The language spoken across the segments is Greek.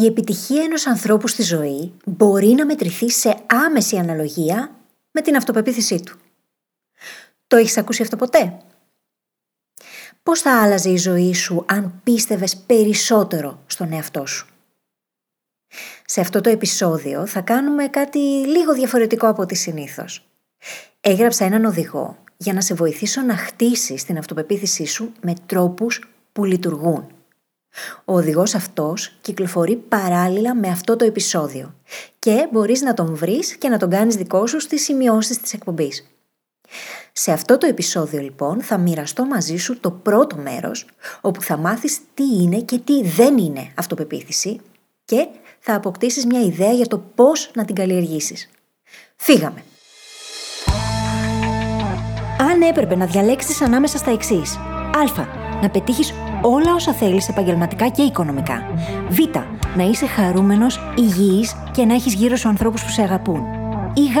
Η επιτυχία ενός ανθρώπου στη ζωή μπορεί να μετρηθεί σε άμεση αναλογία με την αυτοπεποίθησή του. Το έχεις ακούσει αυτό ποτέ? Πώς θα άλλαζε η ζωή σου αν πίστευες περισσότερο στον εαυτό σου? Σε αυτό το επεισόδιο θα κάνουμε κάτι λίγο διαφορετικό από ό,τι συνήθως. Έγραψα έναν οδηγό για να σε βοηθήσω να χτίσεις την αυτοπεποίθησή σου με τρόπους που λειτουργούν. Ο οδηγός αυτός κυκλοφορεί παράλληλα με αυτό το επεισόδιο και μπορείς να τον βρεις και να τον κάνεις δικό σου στις σημειώσεις της εκπομπής. Σε αυτό το επεισόδιο λοιπόν θα μοιραστώ μαζί σου το πρώτο μέρος, όπου θα μάθεις τι είναι και τι δεν είναι αυτοπεποίθηση και θα αποκτήσεις μια ιδέα για το πώς να την καλλιεργήσεις. Φύγαμε! Αν έπρεπε να διαλέξεις ανάμεσα στα εξής: Α. Να πετύχεις όλα όσα θέλεις επαγγελματικά και οικονομικά. Β. Να είσαι χαρούμενος, υγιής και να έχεις γύρω σου ανθρώπους που σε αγαπούν. Ή Γ.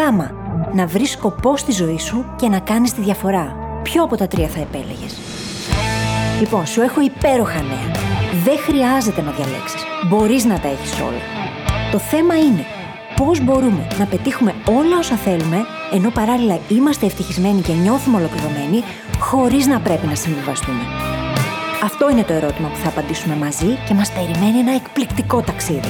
Να βρεις σκοπό στη ζωή σου και να κάνεις τη διαφορά. Ποιο από τα τρία θα επέλεγες? Λοιπόν, σου έχω υπέροχα νέα. Δεν χρειάζεται να διαλέξεις. Μπορείς να τα έχεις όλα. Το θέμα είναι πώς μπορούμε να πετύχουμε όλα όσα θέλουμε, ενώ παράλληλα είμαστε ευτυχισμένοι και νιώθουμε ολοκληρωμένοι, χωρίς να πρέπει να συμβιβαστούμε. Αυτό είναι το ερώτημα που θα απαντήσουμε μαζί και μας περιμένει ένα εκπληκτικό ταξίδι.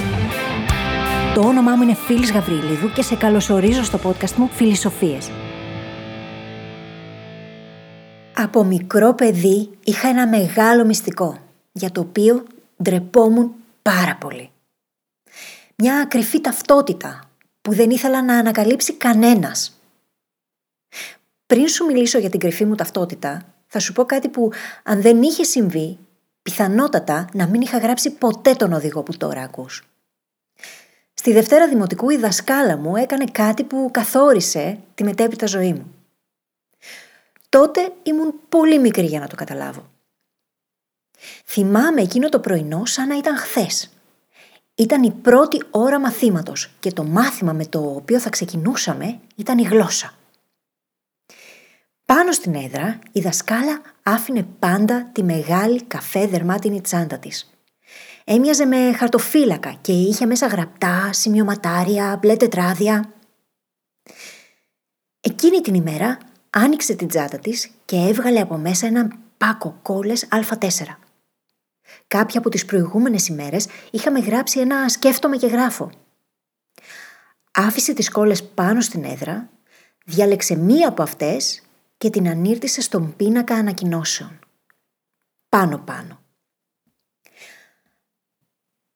Το όνομά μου είναι Φίλις Γαβριλίδου και σε καλωσορίζω στο podcast μου Φίλισοφίες. Από μικρό παιδί είχα ένα μεγάλο μυστικό, για το οποίο ντρεπόμουν πάρα πολύ. Μια κρυφή ταυτότητα που δεν ήθελα να ανακαλύψει κανένας. Πριν σου μιλήσω για την κρυφή μου ταυτότητα, θα σου πω κάτι που, αν δεν είχε συμβεί, πιθανότατα να μην είχα γράψει ποτέ τον οδηγό που τώρα ακούς. Στη Δευτέρα Δημοτικού η δασκάλα μου έκανε κάτι που καθόρισε τη μετέπειτα ζωή μου. Τότε ήμουν πολύ μικρή για να το καταλάβω. Θυμάμαι εκείνο το πρωινό σαν να ήταν χθες. Ήταν η πρώτη ώρα μαθήματος και το μάθημα με το οποίο θα ξεκινούσαμε ήταν η γλώσσα. Πάνω στην έδρα, η δασκάλα άφηνε πάντα τη μεγάλη καφέ δερμάτινη τσάντα της. Έμοιαζε με χαρτοφύλακα και είχε μέσα γραπτά, σημειωματάρια, μπλε τετράδια. Εκείνη την ημέρα άνοιξε την τσάντα της και έβγαλε από μέσα έναν πάκο κόλλες Α4. Κάποια από τις προηγούμενες ημέρες είχαμε γράψει ένα «σκέφτομαι και γράφω». Άφησε τις κόλλες πάνω στην έδρα, διάλεξε μία από αυτές και την ανήρτησε στον πίνακα ανακοινώσεων. Πάνω.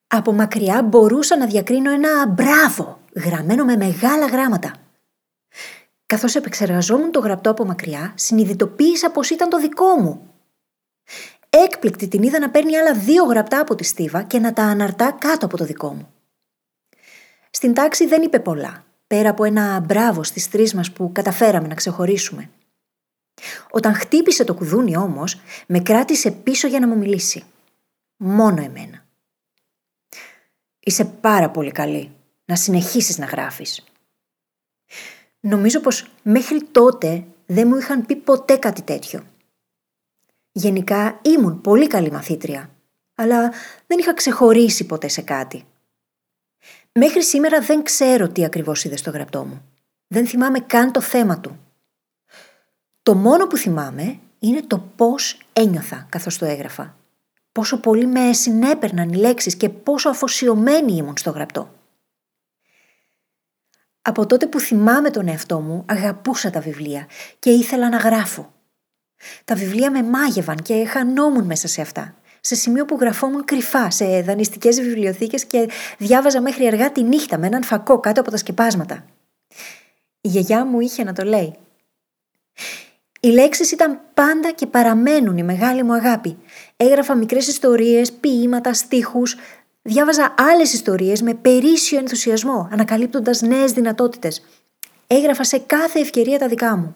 Από μακριά μπορούσα να διακρίνω ένα «μπράβο» γραμμένο με μεγάλα γράμματα. Καθώς επεξεργαζόμουν το γραπτό από μακριά, συνειδητοποίησα πως ήταν το δικό μου. Έκπληκτη την είδα να παίρνει άλλα 2 γραπτά από τη στίβα και να τα αναρτά κάτω από το δικό μου. Στην τάξη δεν είπε πολλά, πέρα από ένα μπράβο στις 3 μας που καταφέραμε να ξεχωρίσουμε. Όταν χτύπησε το κουδούνι όμως, με κράτησε πίσω για να μου μιλήσει. Μόνο εμένα. «Είσαι πάρα πολύ καλή. Να συνεχίσεις να γράφεις». Νομίζω πως μέχρι τότε δεν μου είχαν πει ποτέ κάτι τέτοιο. Γενικά ήμουν πολύ καλή μαθήτρια, αλλά δεν είχα ξεχωρίσει ποτέ σε κάτι. Μέχρι σήμερα δεν ξέρω τι ακριβώς είδε στο γραπτό μου. Δεν θυμάμαι καν το θέμα του. Το μόνο που θυμάμαι είναι το πώς ένιωθα καθώς το έγραφα. Πόσο πολύ με συνέπαιρναν οι λέξεις και πόσο αφοσιωμένη ήμουν στο γραπτό. Από τότε που θυμάμαι τον εαυτό μου, αγαπούσα τα βιβλία και ήθελα να γράφω. Τα βιβλία με μάγευαν και χανόμουν μέσα σε αυτά, σε σημείο που γραφόμουν κρυφά σε δανειστικές βιβλιοθήκες και διάβαζα μέχρι αργά τη νύχτα με έναν φακό κάτω από τα σκεπάσματα. Η γιαγιά μου είχε να το λέει. Οι λέξεις ήταν πάντα και παραμένουν η μεγάλη μου αγάπη. Έγραφα μικρές ιστορίες, ποίηματα, στίχους. Διάβαζα άλλες ιστορίες με περίσσιο ενθουσιασμό, ανακαλύπτοντας νέες δυνατότητες. Έγραφα σε κάθε ευκαιρία τα δικά μου.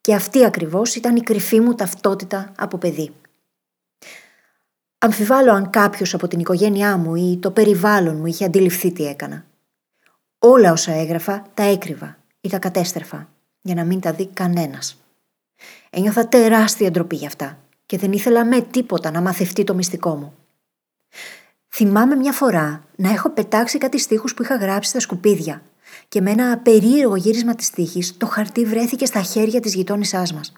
Και αυτή ακριβώς ήταν η κρυφή μου ταυτότητα από παιδί. Αμφιβάλλω αν κάποιος από την οικογένειά μου ή το περιβάλλον μου είχε αντιληφθεί τι έκανα. Όλα όσα έγραφα τα έκρυβα ή τα κατέστρεφα, για να μην τα δει κανένας. Ένιωθα τεράστια ντροπή γι' αυτά και δεν ήθελα με τίποτα να μαθευτεί το μυστικό μου. Θυμάμαι μια φορά να έχω πετάξει κάτι στίχους που είχα γράψει στα σκουπίδια και με ένα περίεργο γύρισμα της τύχης το χαρτί βρέθηκε στα χέρια της γειτόνισσάς μας.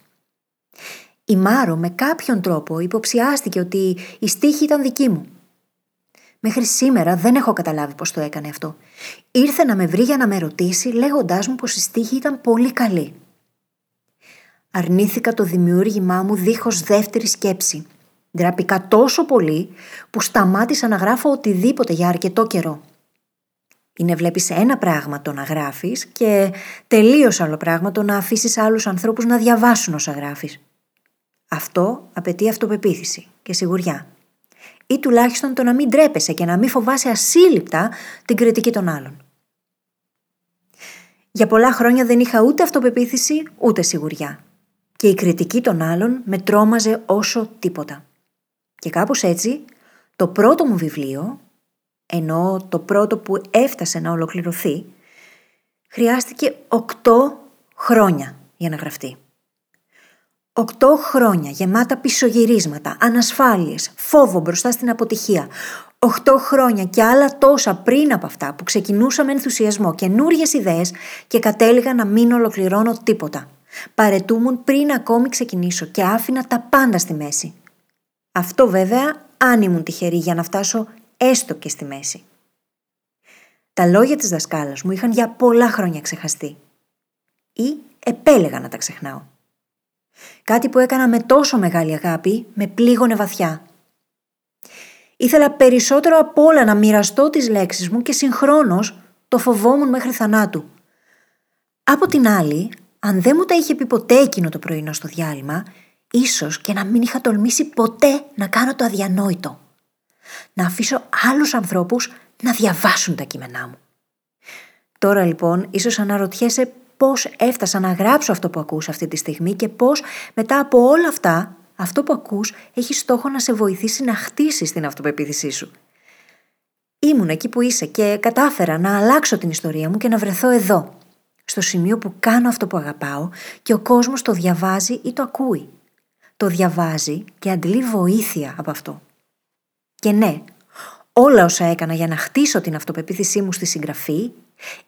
Η Μάρο με κάποιον τρόπο υποψιάστηκε ότι η στίχη ήταν δική μου. Μέχρι σήμερα δεν έχω καταλάβει πώς το έκανε αυτό. Ήρθε να με βρει για να με ρωτήσει λέγοντάς μου πως η στίχη ήταν πολύ καλή. Αρνήθηκα το δημιούργημά μου δίχως δεύτερη σκέψη. Ντραπήκα τόσο πολύ που σταμάτησα να γράφω οτιδήποτε για αρκετό καιρό. Είναι βλέπεις ένα πράγμα το να γράφεις και τελείως άλλο πράγμα το να αφήσεις άλλους ανθρώπους να διαβάσουν όσα γράφεις. Αυτό απαιτεί αυτοπεποίθηση και σιγουριά. Ή τουλάχιστον το να μην ντρέπεσαι και να μην φοβάσαι ασύλληπτα την κριτική των άλλων. Για πολλά χρόνια δεν είχα ούτε αυτοπεποίθηση ούτε σιγουριά. Και η κριτική των άλλων με τρόμαζε όσο τίποτα. Και κάπως έτσι, το πρώτο μου βιβλίο, ενώ το πρώτο που έφτασε να ολοκληρωθεί, χρειάστηκε 8 χρόνια για να γραφτεί. 8 χρόνια γεμάτα πισωγυρίσματα, ανασφάλειες, φόβο μπροστά στην αποτυχία. 8 χρόνια και άλλα τόσα πριν από αυτά που ξεκινούσα με ενθουσιασμό, καινούριες ιδέες και κατέληγα να μην ολοκληρώνω τίποτα. Παρετούμουν πριν ακόμη ξεκινήσω και άφηνα τα πάντα στη μέση. Αυτό βέβαια αν ήμουν τυχερή για να φτάσω έστω και στη μέση. Τα λόγια της δασκάλας μου είχαν για πολλά χρόνια ξεχαστεί. Ή επέλεγα να τα ξεχνάω. Κάτι που έκανα με τόσο μεγάλη αγάπη με πλήγωνε βαθιά. Ήθελα περισσότερο απ' όλα να μοιραστώ τις λέξεις μου και συγχρόνως το φοβόμουν μέχρι θανάτου. Από την άλλη, αν δεν μου τα είχε πει ποτέ εκείνο το πρωινό στο διάλειμμα, ίσως και να μην είχα τολμήσει ποτέ να κάνω το αδιανόητο. Να αφήσω άλλους ανθρώπους να διαβάσουν τα κείμενά μου. Τώρα λοιπόν, ίσως αναρωτιέσαι πώς έφτασα να γράψω αυτό που ακούς αυτή τη στιγμή και πώς μετά από όλα αυτά, αυτό που ακούς έχει στόχο να σε βοηθήσει να χτίσεις την αυτοπεποίθησή σου. Ήμουν εκεί που είσαι και κατάφερα να αλλάξω την ιστορία μου και να βρεθώ εδώ. Στο σημείο που κάνω αυτό που αγαπάω και ο κόσμος το διαβάζει ή το ακούει. Το διαβάζει και αντλεί βοήθεια από αυτό. Και ναι, όλα όσα έκανα για να χτίσω την αυτοπεποίθησή μου στη συγγραφή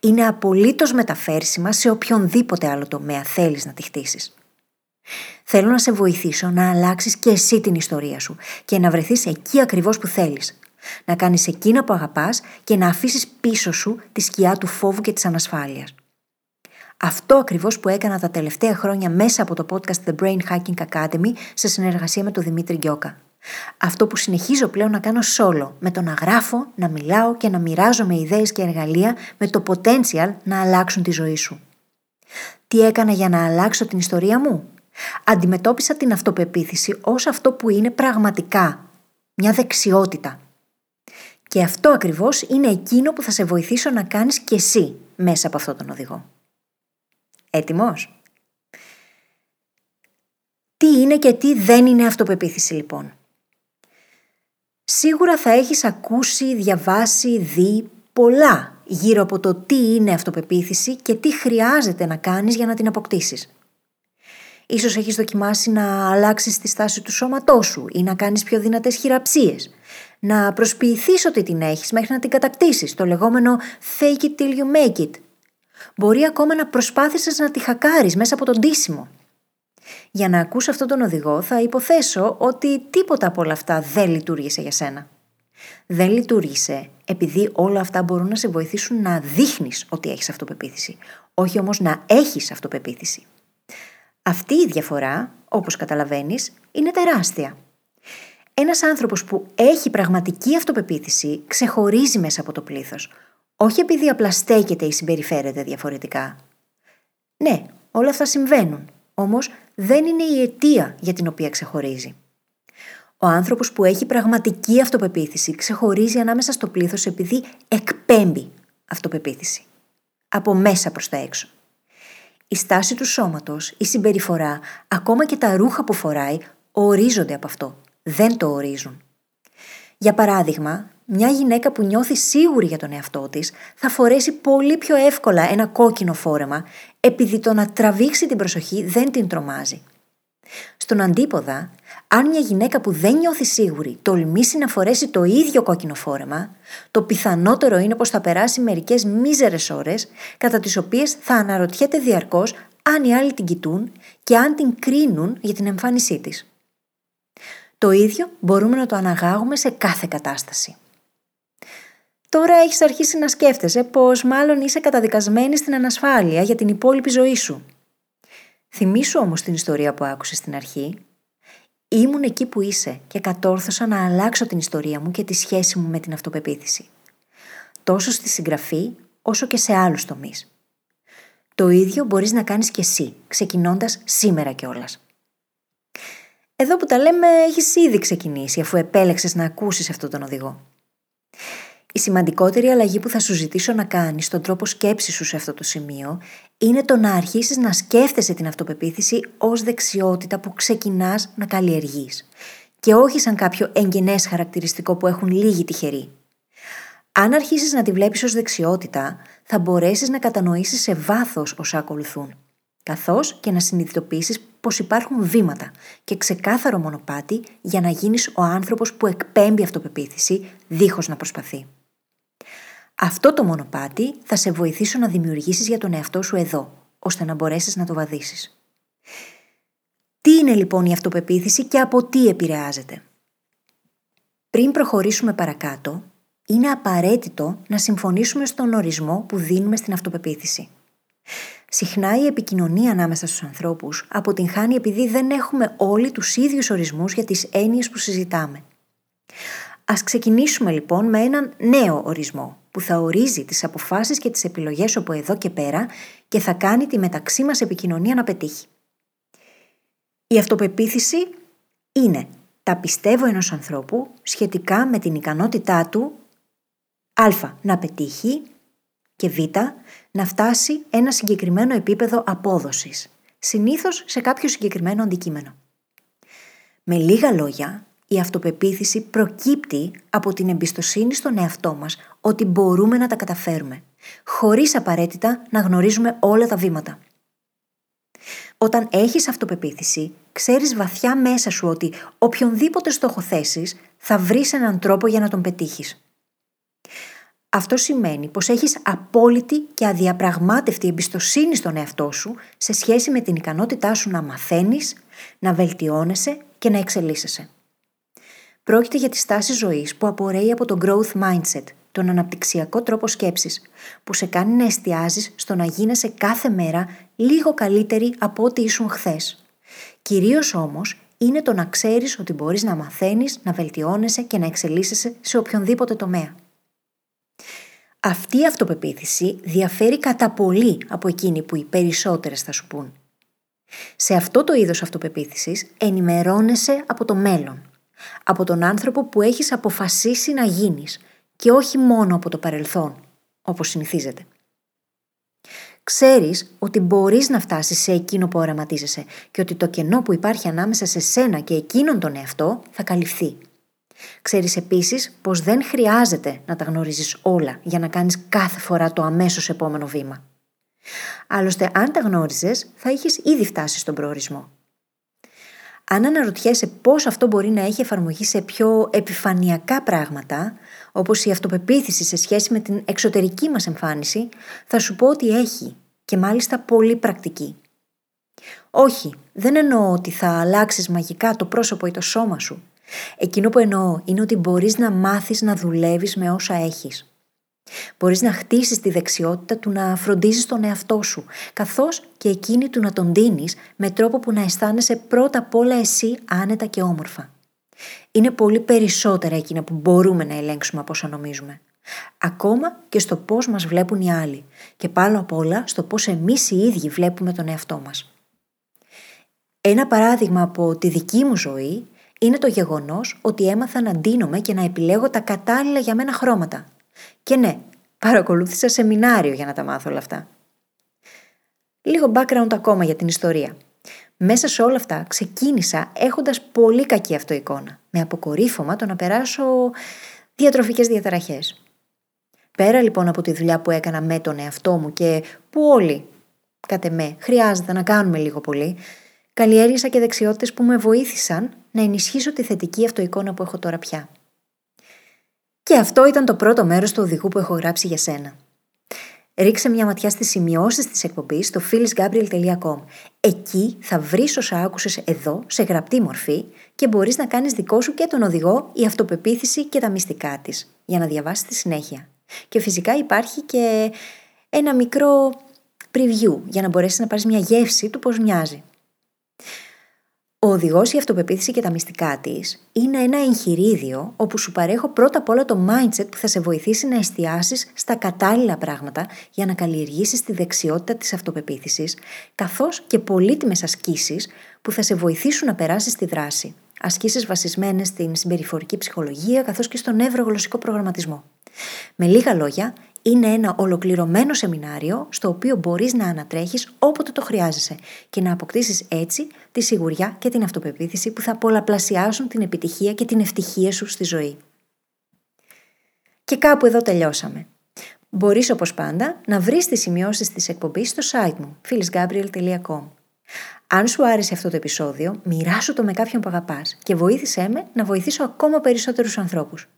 είναι απολύτως μεταφέρσιμα σε οποιονδήποτε άλλο τομέα θέλεις να τη χτίσεις. Θέλω να σε βοηθήσω να αλλάξεις και εσύ την ιστορία σου και να βρεθείς εκεί ακριβώς που θέλεις. Να κάνεις εκείνα που αγαπάς και να αφήσεις πίσω σου τη σκιά του φόβου και της ανασφάλειας. Αυτό ακριβώς που έκανα τα τελευταία χρόνια μέσα από το podcast The Brain Hacking Academy σε συνεργασία με τον Δημήτρη Γιόκα. Αυτό που συνεχίζω πλέον να κάνω solo, με το να γράφω, να μιλάω και να μοιράζομαι ιδέες και εργαλεία με το potential να αλλάξουν τη ζωή σου. Τι έκανα για να αλλάξω την ιστορία μου? Αντιμετώπισα την αυτοπεποίθηση ως αυτό που είναι πραγματικά, μια δεξιότητα. Και αυτό ακριβώς είναι εκείνο που θα σε βοηθήσω να κάνεις και εσύ μέσα από αυτόν τον οδηγό. Έτοιμος? Τι είναι και τι δεν είναι αυτοπεποίθηση λοιπόν? Σίγουρα θα έχεις ακούσει, διαβάσει, δει πολλά γύρω από το τι είναι αυτοπεποίθηση και τι χρειάζεται να κάνεις για να την αποκτήσεις. Ίσως έχεις δοκιμάσει να αλλάξεις τη στάση του σώματός σου ή να κάνεις πιο δυνατές χειραψίες. Να προσποιηθείς ότι την έχεις μέχρι να την κατακτήσεις, το λεγόμενο fake it till you make it. Μπορεί ακόμα να προσπάθησες να τη χακάρεις μέσα από τον ντύσιμο. Για να ακούς αυτόν τον οδηγό θα υποθέσω ότι τίποτα από όλα αυτά δεν λειτουργήσε για σένα. Δεν λειτουργήσε επειδή όλα αυτά μπορούν να σε βοηθήσουν να δείχνεις ότι έχεις αυτοπεποίθηση, όχι όμως να έχεις αυτοπεποίθηση. Αυτή η διαφορά, όπως καταλαβαίνεις, είναι τεράστια. Ένας άνθρωπος που έχει πραγματική αυτοπεποίθηση ξεχωρίζει μέσα από το πλήθος. Όχι επειδή απλά στέκεται ή συμπεριφέρεται διαφορετικά. Ναι, όλα αυτά συμβαίνουν, όμως δεν είναι η αιτία για την οποία ξεχωρίζει. Ο άνθρωπος που έχει πραγματική αυτοπεποίθηση ξεχωρίζει ανάμεσα στο πλήθος επειδή εκπέμπει αυτοπεποίθηση. Από μέσα προς τα έξω. Η στάση του σώματος, η συμπεριφορά, ακόμα και τα ρούχα που φοράει ορίζονται από αυτό. Δεν το ορίζουν. Για παράδειγμα, μια γυναίκα που νιώθει σίγουρη για τον εαυτό της θα φορέσει πολύ πιο εύκολα ένα κόκκινο φόρεμα επειδή το να τραβήξει την προσοχή δεν την τρομάζει. Στον αντίποδα, αν μια γυναίκα που δεν νιώθει σίγουρη τολμήσει να φορέσει το ίδιο κόκκινο φόρεμα, το πιθανότερο είναι πως θα περάσει μερικές μίζερες ώρες κατά τις οποίες θα αναρωτιέται διαρκώς αν οι άλλοι την κοιτούν και αν την κρίνουν για την εμφάνισή της. Το ίδιο μπορούμε να το αναγάγουμε σε κάθε κατάσταση. Τώρα έχεις αρχίσει να σκέφτεσαι πως μάλλον είσαι καταδικασμένη στην ανασφάλεια για την υπόλοιπη ζωή σου. Θυμήσου όμως την ιστορία που άκουσες στην αρχή. Ήμουν εκεί που είσαι και κατόρθωσα να αλλάξω την ιστορία μου και τη σχέση μου με την αυτοπεποίθηση. Τόσο στη συγγραφή όσο και σε άλλους τομείς. Το ίδιο μπορείς να κάνεις και εσύ, ξεκινώντας σήμερα κιόλας. Εδώ που τα λέμε έχεις ήδη ξεκινήσει αφού επέλεξες να ακούσεις αυτόν τον οδηγό. Η σημαντικότερη αλλαγή που θα σου ζητήσω να κάνεις στον τρόπο σκέψης σου σε αυτό το σημείο είναι το να αρχίσεις να σκέφτεσαι την αυτοπεποίθηση ως δεξιότητα που ξεκινάς να καλλιεργείς και όχι σαν κάποιο εγγενές χαρακτηριστικό που έχουν λίγοι τυχεροί. Αν αρχίσεις να τη βλέπεις ως δεξιότητα, θα μπορέσεις να κατανοήσεις σε βάθος όσα ακολουθούν, καθώς και να συνειδητοποιήσεις πως υπάρχουν βήματα και ξεκάθαρο μονοπάτι για να γίνεις ο άνθρωπος που εκπέμπει αυτοπεποίθηση δίχως να προσπαθεί. Αυτό το μονοπάτι θα σε βοηθήσω να δημιουργήσεις για τον εαυτό σου εδώ, ώστε να μπορέσεις να το βαδίσεις. Τι είναι λοιπόν η αυτοπεποίθηση και από τι επηρεάζεται? Πριν προχωρήσουμε παρακάτω, είναι απαραίτητο να συμφωνήσουμε στον ορισμό που δίνουμε στην αυτοπεποίθηση. Συχνά η επικοινωνία ανάμεσα στους ανθρώπους αποτυγχάνει επειδή δεν έχουμε όλοι τους ίδιους ορισμούς για τις έννοιες που συζητάμε. Ας ξεκινήσουμε λοιπόν με έναν νέο ορισμό που θα ορίζει τις αποφάσεις και τις επιλογές από εδώ και πέρα και θα κάνει τη μεταξύ μας επικοινωνία να πετύχει. Η αυτοπεποίθηση είναι τα πιστεύω ενός ανθρώπου σχετικά με την ικανότητά του α. να πετύχει και β. να φτάσει ένα συγκεκριμένο επίπεδο απόδοσης, συνήθως σε κάποιο συγκεκριμένο αντικείμενο. Με λίγα λόγια, η αυτοπεποίθηση προκύπτει από την εμπιστοσύνη στον εαυτό μας ότι μπορούμε να τα καταφέρουμε, χωρίς απαραίτητα να γνωρίζουμε όλα τα βήματα. Όταν έχεις αυτοπεποίθηση, ξέρεις βαθιά μέσα σου ότι οποιονδήποτε στόχο θέσεις, θα βρεις έναν τρόπο για να τον πετύχεις. Αυτό σημαίνει πως έχεις απόλυτη και αδιαπραγμάτευτη εμπιστοσύνη στον εαυτό σου σε σχέση με την ικανότητά σου να μαθαίνεις, να βελτιώνεσαι και να εξελίσσεσαι. Πρόκειται για τη στάση ζωής που απορρέει από το growth mindset, τον αναπτυξιακό τρόπο σκέψης, που σε κάνει να εστιάζεις στο να γίνεσαι κάθε μέρα λίγο καλύτερη από ό,τι ήσουν χθες. Κυρίως όμως είναι το να ξέρεις ότι μπορείς να μαθαίνεις, να βελτιώνεσαι και να εξελίσσεσαι σε οποιονδήποτε τομέα. Αυτή η αυτοπεποίθηση διαφέρει κατά πολύ από εκείνη που οι περισσότερες θα σου πούν. Σε αυτό το είδος αυτοπεποίθησης ενημερώνεσαι από το μέλλον, από τον άνθρωπο που έχεις αποφασίσει να γίνεις και όχι μόνο από το παρελθόν, όπως συνηθίζεται. Ξέρεις ότι μπορείς να φτάσεις σε εκείνο που οραματίζεσαι και ότι το κενό που υπάρχει ανάμεσα σε σένα και εκείνον τον εαυτό θα καλυφθεί. Ξέρεις επίσης πως δεν χρειάζεται να τα γνωρίζεις όλα για να κάνεις κάθε φορά το αμέσως επόμενο βήμα. Άλλωστε, αν τα γνώριζες, θα είχες ήδη φτάσει στον προορισμό. Αν αναρωτιέσαι πώς αυτό μπορεί να έχει εφαρμογή σε πιο επιφανειακά πράγματα, όπως η αυτοπεποίθηση σε σχέση με την εξωτερική μας εμφάνιση, θα σου πω ότι έχει και μάλιστα πολύ πρακτική. Όχι, δεν εννοώ ότι θα αλλάξεις μαγικά το πρόσωπο ή το σώμα σου. Εκείνο που εννοώ είναι ότι μπορείς να μάθεις να δουλεύεις με όσα έχεις. Μπορείς να χτίσεις τη δεξιότητα του να φροντίζεις τον εαυτό σου, καθώς και εκείνη του να τον δίνεις με τρόπο που να αισθάνεσαι πρώτα απ' όλα εσύ άνετα και όμορφα. Είναι πολύ περισσότερα εκείνα που μπορούμε να ελέγξουμε από όσα νομίζουμε. Ακόμα και στο πώς μας βλέπουν οι άλλοι και πάνω απ' όλα στο πώς εμείς οι ίδιοι βλέπουμε τον εαυτό μας. Ένα παράδειγμα από τη δική μου ζωή είναι το γεγονός ότι έμαθα να ντύνομαι και να επιλέγω τα κατάλληλα για μένα χρώματα. Και ναι, παρακολούθησα σεμινάριο για να τα μάθω όλα αυτά. Λίγο background ακόμα για την ιστορία. Μέσα σε όλα αυτά ξεκίνησα έχοντας πολύ κακή αυτοεικόνα, με αποκορύφωμα το να περάσω διατροφικές διαταραχές. Πέρα λοιπόν από τη δουλειά που έκανα με τον εαυτό μου και που όλοι, κατ' εμέ, χρειάζεται να κάνουμε λίγο πολύ, Καλλιέργησα και δεξιότητες που με βοήθησαν να ενισχύσω τη θετική αυτοεικόνα που έχω τώρα πια. Και αυτό ήταν το πρώτο μέρος του οδηγού που έχω γράψει για σένα. Ρίξε μια ματιά στις σημειώσεις της εκπομπής στο phyllisgavriel.com. Εκεί θα βρεις όσα άκουσες εδώ σε γραπτή μορφή και μπορείς να κάνεις δικό σου και τον οδηγό, η αυτοπεποίθηση και τα μυστικά της, για να διαβάσεις τη συνέχεια. Και φυσικά υπάρχει και ένα μικρό preview για να μπορέσεις να πάρεις μια γεύση του πώς μοιάζει. Ο οδηγός «Η αυτοπεποίθηση και τα μυστικά της» είναι ένα εγχειρίδιο όπου σου παρέχω πρώτα απ' όλα το mindset που θα σε βοηθήσει να εστιάσεις στα κατάλληλα πράγματα για να καλλιεργήσεις τη δεξιότητα της αυτοπεποίθησης, καθώς και πολύτιμες ασκήσεις που θα σε βοηθήσουν να περάσεις στη δράση. Ασκήσεις βασισμένες στην συμπεριφορική ψυχολογία καθώς και στον νευρογλωσσικό προγραμματισμό. Με λίγα λόγια, είναι ένα ολοκληρωμένο σεμινάριο στο οποίο μπορείς να ανατρέχεις όποτε το χρειάζεσαι και να αποκτήσεις έτσι τη σιγουριά και την αυτοπεποίθηση που θα πολλαπλασιάσουν την επιτυχία και την ευτυχία σου στη ζωή. Και κάπου εδώ τελειώσαμε. Μπορείς όπως πάντα να βρεις τις σημειώσεις της εκπομπής στο site μου phyllisgavriel.com. Αν σου άρεσε αυτό το επεισόδιο, μοιράσου το με κάποιον που αγαπάς και βοήθησέ με να βοηθήσω ακόμα περισσότερους ανθρώπους.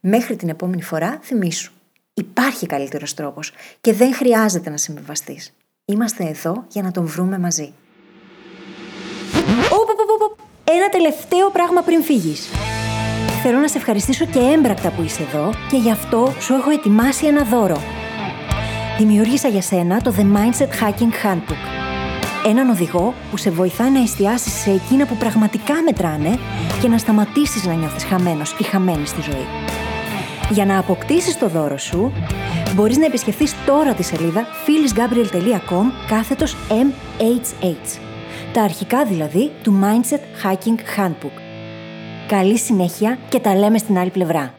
Μέχρι την επόμενη φορά, θυμήσου. Υπάρχει καλύτερος τρόπος και δεν χρειάζεται να συμβιβαστείς. Είμαστε εδώ για να τον βρούμε μαζί. Ένα τελευταίο πράγμα πριν φύγεις. Θέλω να σε ευχαριστήσω και έμπρακτα που είσαι εδώ και γι' αυτό σου έχω ετοιμάσει ένα δώρο. Δημιούργησα για σένα το The Mindset Hacking Handbook. Έναν οδηγό που σε βοηθάει να εστιάσεις σε εκείνα που πραγματικά μετράνε και να σταματήσεις να νιώθεις χαμένος ή χαμένη στη ζωή. Για να αποκτήσεις το δώρο σου, μπορείς να επισκεφθείς τώρα τη σελίδα phyllisgavriel.com/MHH. Τα αρχικά δηλαδή του Mindset Hacking Handbook. Καλή συνέχεια και τα λέμε στην άλλη πλευρά.